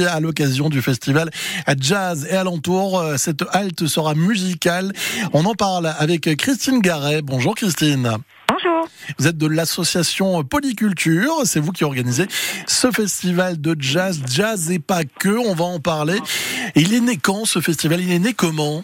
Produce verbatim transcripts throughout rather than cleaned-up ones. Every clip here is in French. samedi à l'occasion du festival à Jazz et Alentours. Cette halte sera musicale. On en parle avec Christine Garret. Bonjour Christine. Bonjour. Vous êtes de l'association Polyculture. C'est vous qui organisez ce festival de jazz, jazz et pas que. On va en parler. Il est né quand ce festival? Il est né comment?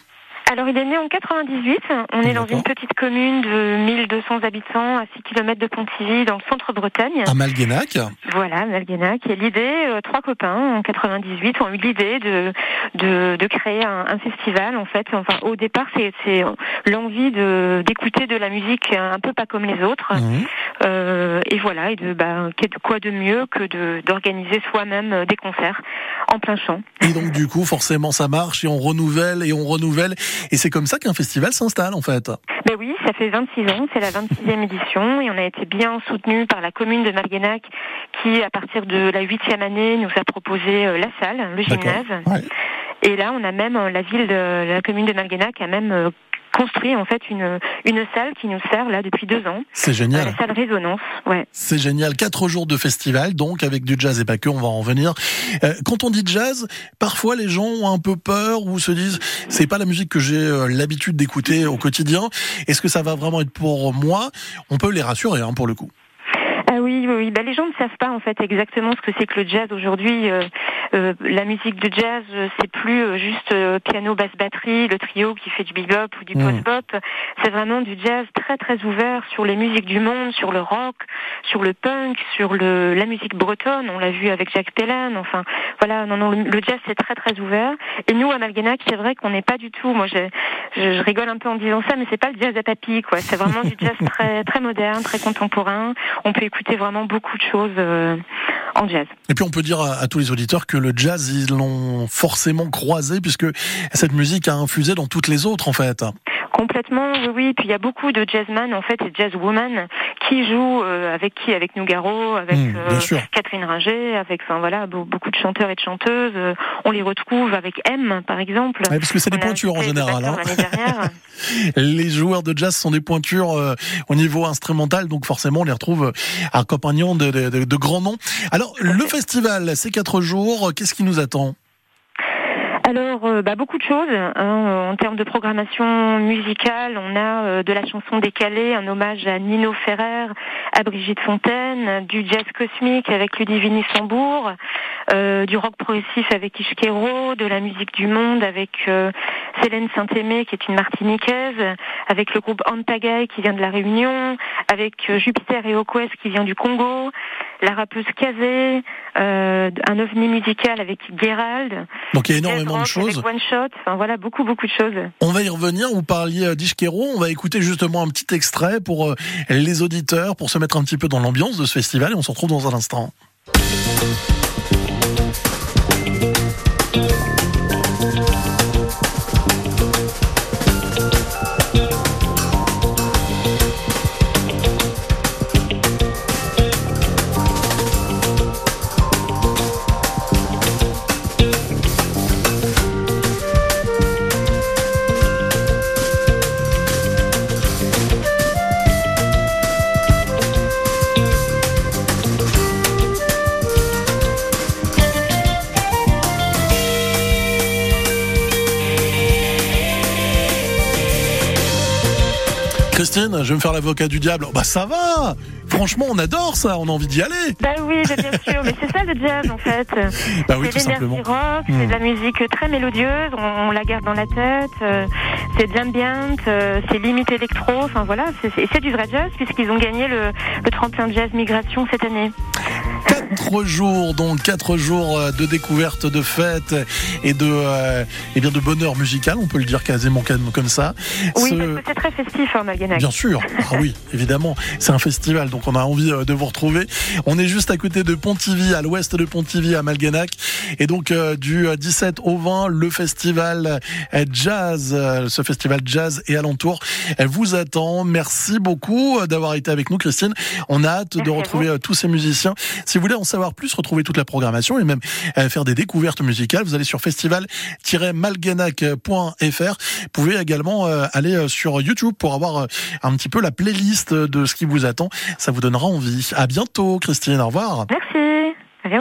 Alors il est né en quatre-vingt-dix-huit, on est D'accord. dans une petite commune de mille deux cents habitants à six kilomètres de Pontivy, dans le centre Bretagne. À Malguénac. Voilà, Malguénac. Et l'idée, euh, trois copains en quatre-vingt-dix-huit ont eu l'idée de de, de créer un, un festival en fait. Enfin au départ c'est, c'est l'envie de d'écouter de la musique un peu pas comme les autres. Mmh. Euh, et voilà, et de bah, quoi de mieux que de d'organiser soi-même des concerts en plein champ. Et donc du coup forcément ça marche et on renouvelle et on renouvelle. Et c'est comme ça qu'un festival s'installe en fait. Ben oui, ça fait vingt-six ans, c'est la vingt-sixième édition et on a été bien soutenu par la commune de Malguénac qui à partir de la huitième année nous a proposé la salle, le gymnase. Ouais. Et là on a même la ville de la commune de Malguénac a même construit en fait une une salle qui nous sert là depuis deux ans. C'est génial. La salle Résonance. Ouais. C'est génial. Quatre jours de festival donc avec du jazz et pas que. On va en venir. Euh, quand on dit jazz, parfois les gens ont un peu peur ou se disent c'est pas la musique que j'ai euh, l'habitude d'écouter au quotidien. Est-ce que ça va vraiment être pour moi? On peut les rassurer hein, pour le coup. Ah oui, oui, oui. Ben, les gens ne savent pas en fait exactement ce que c'est que le jazz aujourd'hui. Euh... Euh, la musique de jazz, c'est plus euh, juste euh, piano, basse, batterie, le trio qui fait du bebop ou du post-bop. Mmh. C'est vraiment du jazz très très ouvert sur les musiques du monde, sur le rock, sur le punk, sur le la musique bretonne. On l'a vu avec Jack Pellin. Enfin, voilà, non non, le, le jazz c'est très très ouvert. Et nous à Malguénac, c'est vrai qu'on n'est pas du tout. Moi, je, je, je rigole un peu en disant ça, mais c'est pas le jazz à papy, quoi. C'est vraiment du jazz très très moderne, très contemporain. On peut écouter vraiment beaucoup de choses euh, en jazz. Et puis on peut dire à, à tous les auditeurs que le jazz, ils l'ont forcément croisé puisque cette musique a infusé dans toutes les autres en fait. Complètement, oui, oui. Puis il y a beaucoup de jazzman en fait et jazzwoman qui jouent euh, avec qui, avec Nougaro, avec mmh, euh, Catherine Ringer, avec enfin voilà beaucoup de chanteurs et de chanteuses. Euh, on les retrouve avec M par exemple. Ouais, parce que c'est on des pointures en général. Hein. Les joueurs de jazz sont des pointures euh, au niveau instrumental, donc forcément on les retrouve accompagnant de, de, de, de grands noms. Alors okay. Le festival, c'est quatre jours. Qu'est-ce qui nous attend? Alors, euh, bah, beaucoup de choses. Hein. En termes de programmation musicale, on a euh, de la chanson décalée, un hommage à Nino Ferrer, à Brigitte Fontaine, du jazz cosmique avec Ludivine Sambour, euh, du rock progressif avec Ishkero, de la musique du monde avec euh, Célène Saint-Aimé qui est une Martiniquaise, avec le groupe Antagay qui vient de la Réunion, avec euh, Jupiter et Oquest qui vient du Congo, la rappeuse Cazé, euh, un ovni musical avec Gérald. Donc il y a énormément de choses. Avec One Shot, enfin voilà, beaucoup, beaucoup de choses. On va y revenir, vous parliez d'Ishkero, on va écouter justement un petit extrait pour euh, les auditeurs, pour se mettre un petit peu dans l'ambiance de ce festival, et on se retrouve dans un instant. Christine, je vais me faire l'avocat du diable. Bah ça va. Franchement, on adore ça. On a envie d'y aller. Bah oui, bien sûr. Mais c'est ça le jazz en fait. Bah oui, c'est tout simplement. C'est rock, mmh. C'est de la musique très mélodieuse. On, on la garde dans la tête. Euh, c'est de l'ambient, euh, c'est limite électro. Enfin voilà, c'est, c'est, c'est du vrai jazz puisqu'ils ont gagné le, le tremplin de Jazz Migration cette année. Quatre jours, donc quatre jours de découverte, de fête et de, euh, et bien de bonheur musical, on peut le dire quasiment comme ça. Oui, ce... parce que c'est très festif, hein, Malguénac. Bien sûr, ah oui, évidemment, c'est un festival, donc on a envie de vous retrouver. On est juste à côté de Pontivy, à l'ouest de Pontivy, à Malguénac, et donc euh, du dix-sept au vingt, le festival jazz, euh, ce festival jazz et alentours, elle vous attend. Merci beaucoup d'avoir été avec nous, Christine. On a hâte Merci de retrouver tous ces musiciens. Si vous voulez en savoir plus, retrouver toute la programmation et même faire des découvertes musicales, vous allez sur festival tiret malguénac point f r. Vous pouvez également aller sur YouTube pour avoir un petit peu la playlist de ce qui vous attend. Ça vous donnera envie. À bientôt, Christine. Au revoir. Merci.